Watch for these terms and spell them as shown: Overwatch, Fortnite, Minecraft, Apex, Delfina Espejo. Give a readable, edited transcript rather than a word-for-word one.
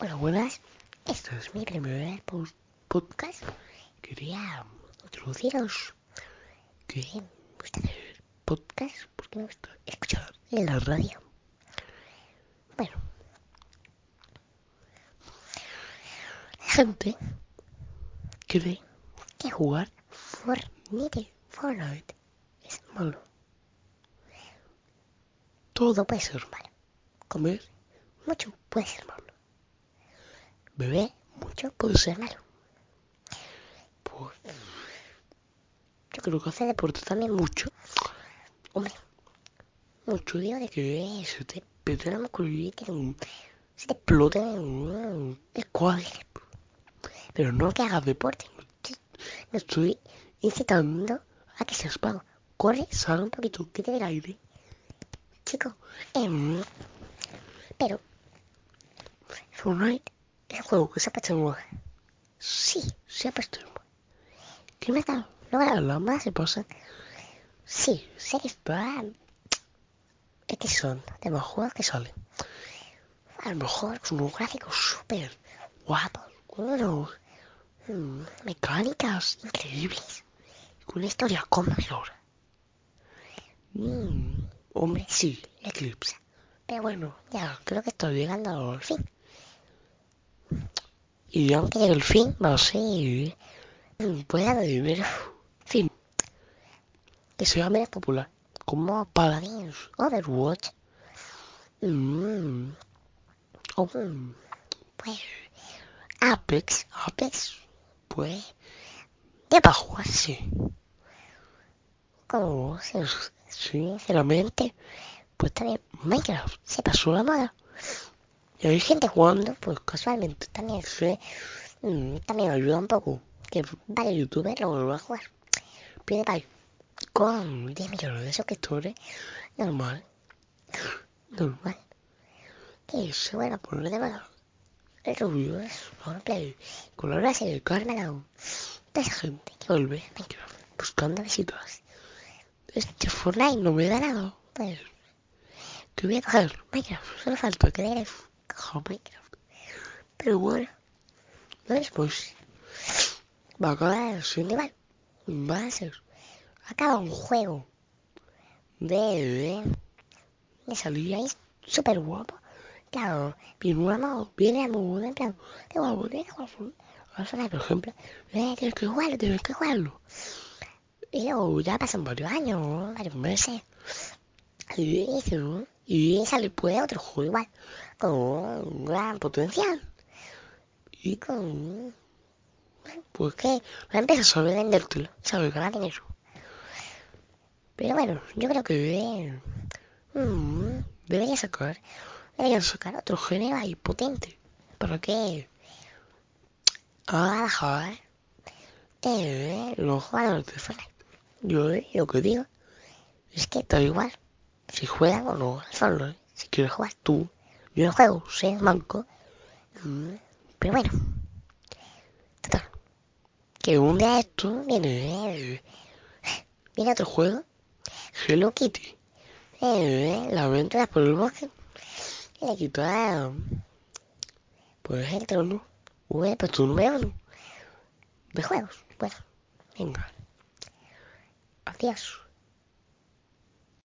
Hola, buenas. Esto es mi primer podcast. Quería introduciros que me gusta hacer podcast porque me gusta escuchar en la radio. Bueno, la gente cree que jugar Fortnite es malo. Todo puede ser malo. Comer mucho puede ser malo. Beber mucho puede ser malo. Pues, yo creo que hace deporte también mucho. Hombre, mucho día de que se te peta la musculita, se te explota el cuádriceps. Pero no que hagas deporte. No estoy incitando a que seas vago. Corre, sal un poquito, quita el aire. Chico, pero Fortnite es un juego que se ha puesto en moda. Sí, se ha puesto en moda. ¿Qué me ha dado? No, las más se pasan. Sí, sé que está. Es que son de los juegos que salen. A lo mejor son unos gráficos súper guapos, con unos mecánicas increíbles, con una historia conmovedora. Hombre, sí, la eclipsa. Pero bueno, ya creo que estoy llegando al fin. Y aunque llegue el fin, no sé, puede dar dinero. Fin. Que sea menos popular. Como Paladins, Overwatch. Pues, Apex. Pues, ya para jugar, sí. Como sinceramente, pues también Minecraft se pasó la moda. Y hay gente jugando, pues casualmente también también ayuda un poco. Que vale, youtuber lo vuelvo a jugar. Pide tal. Con 10 millones de suscriptores, normal. Que se van a poner de mano. El rubio es un play. Con la gracia del carnaval. Toda esa gente que vuelve a Minecraft buscando visitas. Este Fortnite no me da nada. Pues, que voy a coger Minecraft. Solo falta que le cojo Minecraft. Pero bueno, no es pues. Va a acabar su nivel. Va a ser. Acaba un juego de salir ahí súper guapo. Claro, viene a modo, en plan, de guapo, por ejemplo, tienes que jugarlo. Y luego ya pasan varios años, varios meses. Y sale pues otro juego igual, con gran potencial. Y con... pues que la empresa suele vendértelo, sabe ganar dinero. Pero bueno, yo creo que deberían sacar otro género ahí potente. ¿Para qué? Los jugadores de Fortnite. Yo lo que digo es que da igual si juegan o no al Fortnite. Si quieres jugar tú, yo no juego, soy manco. Pero bueno, total. Que un día esto viene otro juego. Hello Kitty. La aventura por el bosque. Le quitó a... pues el trono. Pues tú no me hablo. De juegos. Bueno, venga. Adiós.